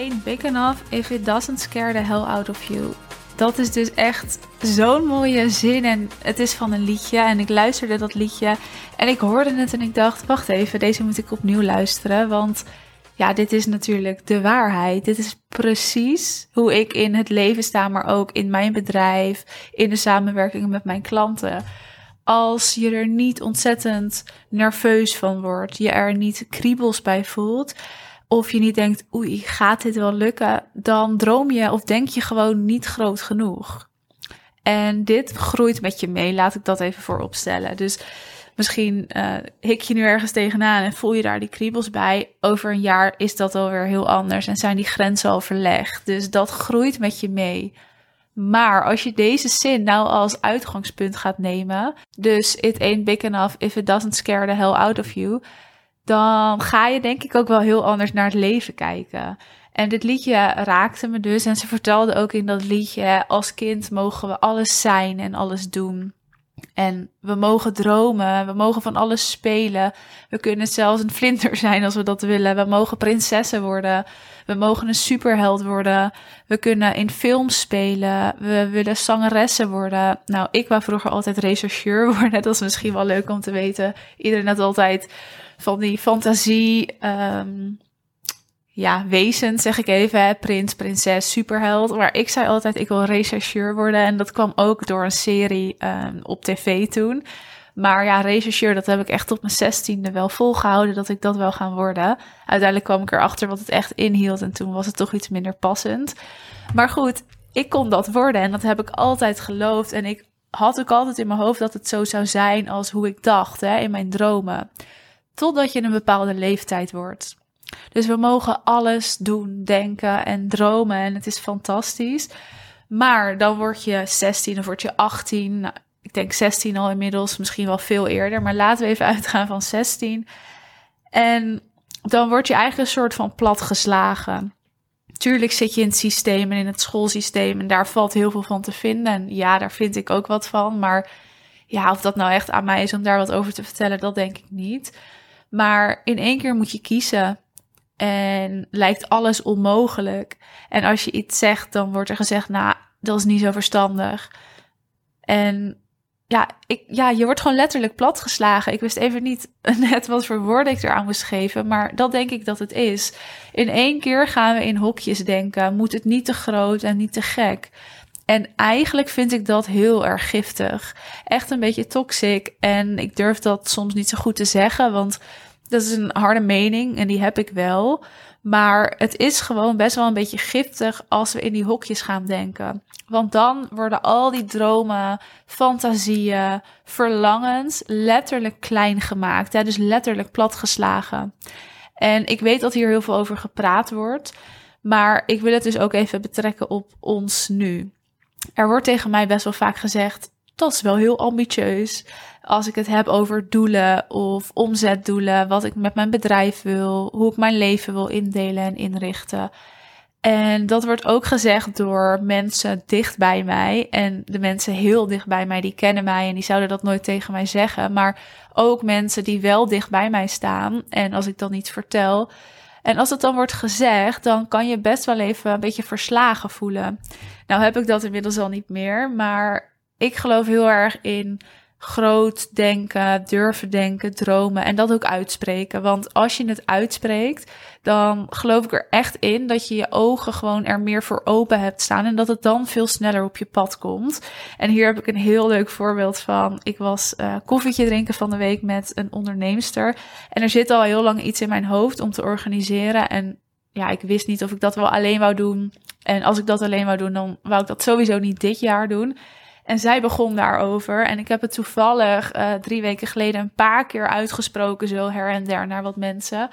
ain't big enough if it doesn't scare the hell out of you. Dat is dus echt zo'n mooie zin en het is van een liedje en ik luisterde dat liedje en ik hoorde het en ik dacht, wacht even, deze moet ik opnieuw luisteren, want ja, dit is natuurlijk de waarheid. Dit is precies hoe ik in het leven sta, maar ook in mijn bedrijf, in de samenwerking met mijn klanten. Als je er niet ontzettend nerveus van wordt, je er niet kriebels bij voelt, of je niet denkt, oei, gaat dit wel lukken? Dan droom je of denk je gewoon niet groot genoeg. En dit groeit met je mee, laat ik dat even vooropstellen. Dus misschien hik je nu ergens tegenaan en voel je daar die kriebels bij. Over een jaar is dat alweer heel anders en zijn die grenzen al verlegd. Dus dat groeit met je mee. Maar als je deze zin nou als uitgangspunt gaat nemen, dus it ain't big enough if it doesn't scare the hell out of you, dan ga je denk ik ook wel heel anders naar het leven kijken. En dit liedje raakte me dus en ze vertelde ook in dat liedje, als kind mogen we alles zijn en alles doen. En we mogen dromen, we mogen van alles spelen. We kunnen zelfs een vlinder zijn als we dat willen. We mogen prinsessen worden. We mogen een superheld worden. We kunnen in films spelen. We willen zangeressen worden. Nou, ik wou vroeger altijd rechercheur worden. Dat is misschien wel leuk om te weten. Iedereen had altijd van die fantasie, wezens, zeg ik even. Hè? Prins, prinses, superheld. Maar ik zei altijd, ik wil rechercheur worden. En dat kwam ook door een serie op tv toen. Maar ja, rechercheur, dat heb ik echt tot mijn 16e wel volgehouden, dat ik dat wel gaan worden. Uiteindelijk kwam ik erachter wat het echt inhield. En toen was het toch iets minder passend. Maar goed, ik kon dat worden. En dat heb ik altijd geloofd. En ik had ook altijd in mijn hoofd dat het zo zou zijn als hoe ik dacht, hè, in mijn dromen. Totdat je een bepaalde leeftijd wordt. Dus we mogen alles doen, denken en dromen en het is fantastisch. Maar dan word je 16 of word je 18. Nou, ik denk 16 al inmiddels, misschien wel veel eerder. Maar laten we even uitgaan van 16. En dan word je eigenlijk een soort van platgeslagen. Tuurlijk zit je in het systeem en in het schoolsysteem en daar valt heel veel van te vinden. En ja, daar vind ik ook wat van. Maar ja, of dat nou echt aan mij is om daar wat over te vertellen, dat denk ik niet. Maar in één keer moet je kiezen. En lijkt alles onmogelijk. En als je iets zegt, dan wordt er gezegd, nou, dat is niet zo verstandig. En je wordt gewoon letterlijk platgeslagen. Ik wist even niet net wat voor woorden ik eraan moest geven, maar dat denk ik dat het is. In één keer gaan we in hokjes denken. Moet het niet te groot en niet te gek. En eigenlijk vind ik dat heel erg giftig. Echt een beetje toxic. En ik durf dat soms niet zo goed te zeggen, want dat is een harde mening en die heb ik wel. Maar het is gewoon best wel een beetje giftig als we in die hokjes gaan denken. Want dan worden al die dromen, fantasieën, verlangens letterlijk klein gemaakt. Hè? Dus letterlijk platgeslagen. En ik weet dat hier heel veel over gepraat wordt. Maar ik wil het dus ook even betrekken op ons nu. Er wordt tegen mij best wel vaak gezegd, dat is wel heel ambitieus. Als ik het heb over doelen of omzetdoelen, wat ik met mijn bedrijf wil, hoe ik mijn leven wil indelen en inrichten. En dat wordt ook gezegd door mensen dicht bij mij. En de mensen heel dicht bij mij, die kennen mij en die zouden dat nooit tegen mij zeggen. Maar ook mensen die wel dicht bij mij staan. En als ik dat niet vertel, en als het dan wordt gezegd, dan kan je best wel even een beetje verslagen voelen. Nou heb ik dat inmiddels al niet meer, maar ik geloof heel erg in groot denken, durven denken, dromen en dat ook uitspreken. Want als je het uitspreekt, dan geloof ik er echt in dat je je ogen gewoon er meer voor open hebt staan en dat het dan veel sneller op je pad komt. En hier heb ik een heel leuk voorbeeld van. Ik was koffietje drinken van de week met een onderneemster en er zit al heel lang iets in mijn hoofd om te organiseren en ja, ik wist niet of ik dat wel alleen wou doen. En als ik dat alleen wou doen, dan wou ik dat sowieso niet dit jaar doen. En zij begon daarover. En ik heb het toevallig 3 weken geleden een paar keer uitgesproken, zo her en der, naar wat mensen.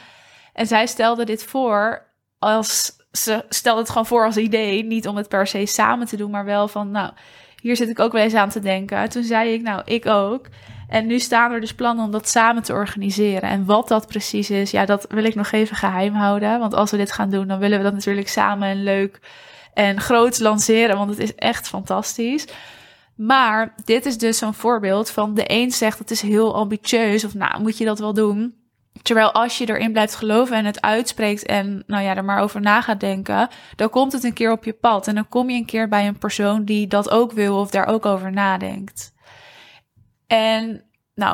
En zij stelde dit voor als idee. Niet om het per se samen te doen, maar wel van, nou, hier zit ik ook wel eens aan te denken. Toen zei ik, nou, ik ook. En nu staan er dus plannen om dat samen te organiseren. En wat dat precies is, ja, dat wil ik nog even geheim houden. Want als we dit gaan doen, dan willen we dat natuurlijk samen en leuk en groots lanceren. Want het is echt fantastisch. Maar dit is dus zo'n voorbeeld van de een zegt het is heel ambitieus of nou moet je dat wel doen. Terwijl als je erin blijft geloven en het uitspreekt en er maar over na gaat denken, dan komt het een keer op je pad. En dan kom je een keer bij een persoon die dat ook wil of daar ook over nadenkt. En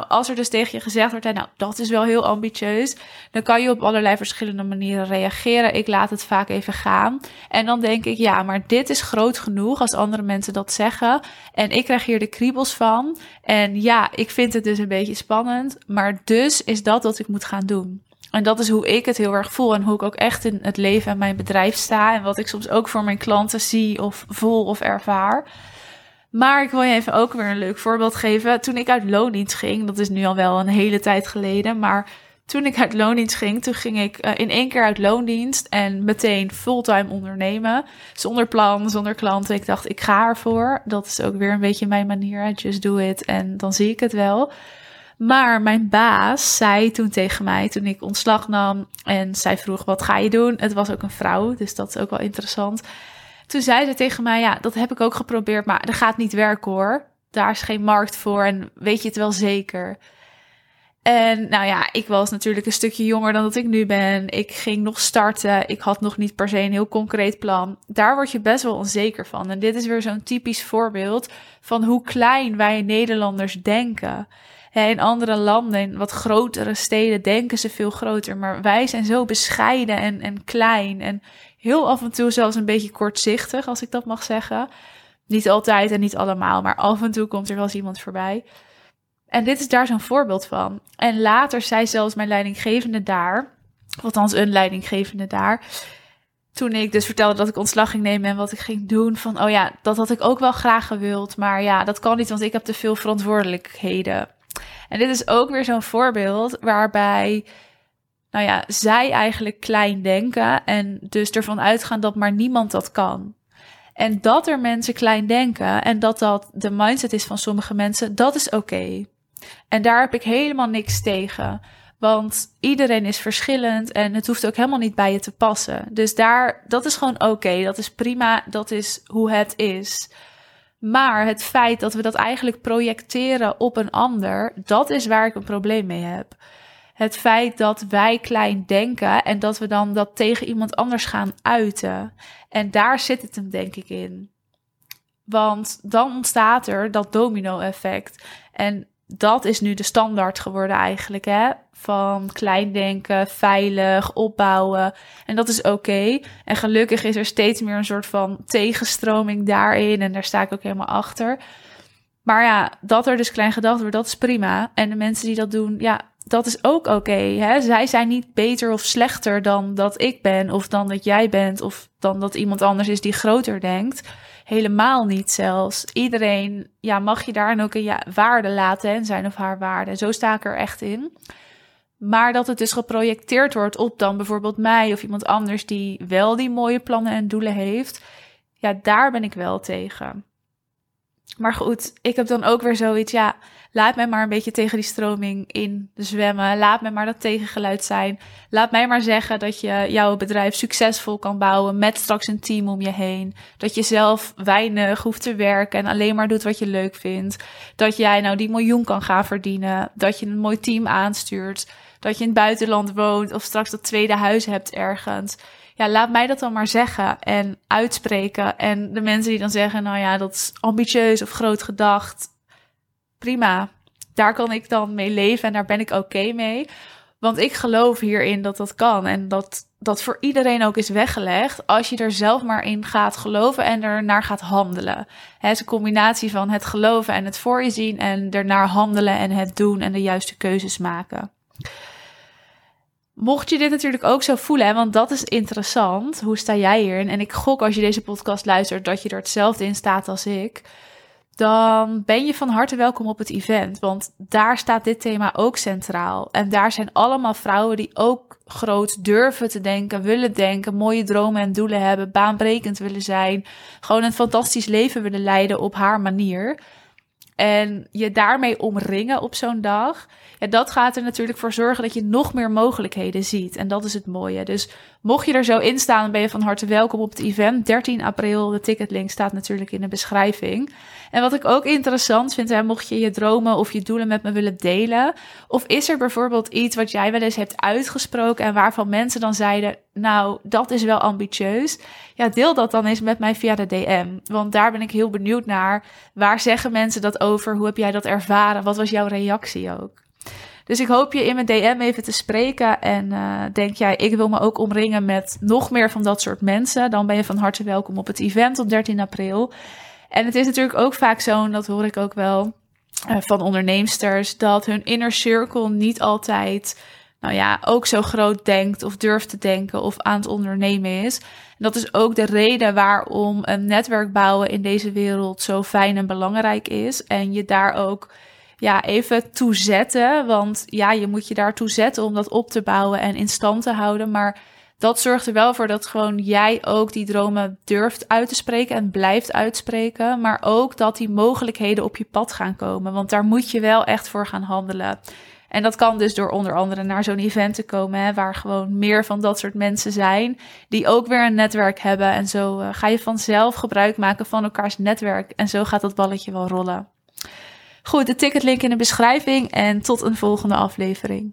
als er dus tegen je gezegd wordt, dat is wel heel ambitieus, dan kan je op allerlei verschillende manieren reageren. Ik laat het vaak even gaan. En dan denk ik, maar dit is groot genoeg als andere mensen dat zeggen. En ik krijg hier de kriebels van. En ik vind het dus een beetje spannend. Maar dus is dat wat ik moet gaan doen. En dat is hoe ik het heel erg voel en hoe ik ook echt in het leven en mijn bedrijf sta. En wat ik soms ook voor mijn klanten zie of voel of ervaar. Maar ik wil je even ook weer een leuk voorbeeld geven. Toen ik uit loondienst ging, dat is nu al wel een hele tijd geleden. Maar toen ik uit loondienst ging, toen ging ik in één keer uit loondienst en meteen fulltime ondernemen. Zonder plan, zonder klanten. Ik dacht, ik ga ervoor. Dat is ook weer een beetje mijn manier. Just do it en dan zie ik het wel. Maar mijn baas zei toen tegen mij, toen ik ontslag nam en zij vroeg, wat ga je doen? Het was ook een vrouw, dus dat is ook wel interessant. Toen zei ze tegen mij, dat heb ik ook geprobeerd, maar dat gaat niet werken hoor. Daar is geen markt voor en weet je het wel zeker. En ik was natuurlijk een stukje jonger dan dat ik nu ben. Ik ging nog starten. Ik had nog niet per se een heel concreet plan. Daar word je best wel onzeker van. En dit is weer zo'n typisch voorbeeld van hoe klein wij Nederlanders denken. In andere landen, in wat grotere steden, denken ze veel groter. Maar wij zijn zo bescheiden en klein en heel af en toe zelfs een beetje kortzichtig, als ik dat mag zeggen. Niet altijd en niet allemaal, maar af en toe komt er wel eens iemand voorbij. En dit is daar zo'n voorbeeld van. En later zei zelfs mijn leidinggevende daar, althans een leidinggevende daar, toen ik dus vertelde dat ik ontslag ging nemen en wat ik ging doen, van dat had ik ook wel graag gewild, maar dat kan niet, want ik heb te veel verantwoordelijkheden. En dit is ook weer zo'n voorbeeld waarbij zij eigenlijk klein denken en dus ervan uitgaan dat maar niemand dat kan. En dat er mensen klein denken en dat dat de mindset is van sommige mensen, dat is oké. En daar heb ik helemaal niks tegen. Want iedereen is verschillend en het hoeft ook helemaal niet bij je te passen. Dus dat is gewoon oké, dat is prima, dat is hoe het is. Maar het feit dat we dat eigenlijk projecteren op een ander, dat is waar ik een probleem mee heb. Het feit dat wij klein denken en dat we dan dat tegen iemand anders gaan uiten. En daar zit het hem denk ik in. Want dan ontstaat er dat domino-effect. En dat is nu de standaard geworden eigenlijk, van klein denken, veilig, opbouwen. En dat is oké. En gelukkig is er steeds meer een soort van tegenstroming daarin. En daar sta ik ook helemaal achter. Maar dat er dus klein gedacht wordt, dat is prima. En de mensen die dat doen, dat is ook oké. Zij zijn niet beter of slechter dan dat ik ben, of dan dat jij bent, of dan dat iemand anders is die groter denkt. Helemaal niet zelfs. Iedereen mag je daarin ook een waarde laten en zijn of haar waarde. Zo sta ik er echt in. Maar dat het dus geprojecteerd wordt op dan bijvoorbeeld mij of iemand anders die wel die mooie plannen en doelen heeft. Daar ben ik wel tegen. Maar goed, ik heb dan ook weer zoiets, laat mij maar een beetje tegen die stroming in zwemmen. Laat mij maar dat tegengeluid zijn. Laat mij maar zeggen dat je jouw bedrijf succesvol kan bouwen met straks een team om je heen. Dat je zelf weinig hoeft te werken en alleen maar doet wat je leuk vindt. Dat jij die miljoen kan gaan verdienen. Dat je een mooi team aanstuurt. Dat je in het buitenland woont of straks dat tweede huis hebt ergens. Laat mij dat dan maar zeggen en uitspreken. En de mensen die dan zeggen, dat is ambitieus of groot gedacht. Prima, daar kan ik dan mee leven en daar ben ik oké mee. Want ik geloof hierin dat dat kan. En dat dat voor iedereen ook is weggelegd als je er zelf maar in gaat geloven en er naar gaat handelen. Het is een combinatie van het geloven en het voor je zien en ernaar handelen en het doen en de juiste keuzes maken. Mocht je dit natuurlijk ook zo voelen, want dat is interessant. Hoe sta jij hierin? En ik gok als je deze podcast luistert dat je er hetzelfde in staat als ik. Dan ben je van harte welkom op het event. Want daar staat dit thema ook centraal. En daar zijn allemaal vrouwen die ook groot durven te denken, willen denken, mooie dromen en doelen hebben, baanbrekend willen zijn. Gewoon een fantastisch leven willen leiden op haar manier. En je daarmee omringen op zo'n dag, ja, dat gaat er natuurlijk voor zorgen dat je nog meer mogelijkheden ziet. En dat is het mooie. Dus mocht je er zo in staan, dan ben je van harte welkom op het event. 13 april, de ticketlink staat natuurlijk in de beschrijving. En wat ik ook interessant vind, hè, mocht je je dromen of je doelen met me willen delen. Of is er bijvoorbeeld iets wat jij wel eens hebt uitgesproken en waarvan mensen dan zeiden, nou, dat is wel ambitieus. Ja, deel dat dan eens met mij via de DM. Want daar ben ik heel benieuwd naar. Waar zeggen mensen dat over? Hoe heb jij dat ervaren? Wat was jouw reactie ook? Dus ik hoop je in mijn DM even te spreken. En denk jij, ik wil me ook omringen met nog meer van dat soort mensen. Dan ben je van harte welkom op het event op 13 april. En het is natuurlijk ook vaak zo, en dat hoor ik ook wel van onderneemsters, dat hun inner circle niet altijd, nou ja, ook zo groot denkt of durft te denken of aan het ondernemen is. En dat is ook de reden waarom een netwerk bouwen in deze wereld zo fijn en belangrijk is. En je daar ook ja, even toe zetten, want ja, je moet je daartoe zetten om dat op te bouwen en in stand te houden. Maar dat zorgt er wel voor dat gewoon jij ook die dromen durft uit te spreken en blijft uitspreken. Maar ook dat die mogelijkheden op je pad gaan komen, want daar moet je wel echt voor gaan handelen. En dat kan dus door onder andere naar zo'n event te komen, hè, waar gewoon meer van dat soort mensen zijn die ook weer een netwerk hebben. En zo ga je vanzelf gebruik maken van elkaars netwerk. En zo gaat dat balletje wel rollen. Goed, de ticketlink in de beschrijving en tot een volgende aflevering.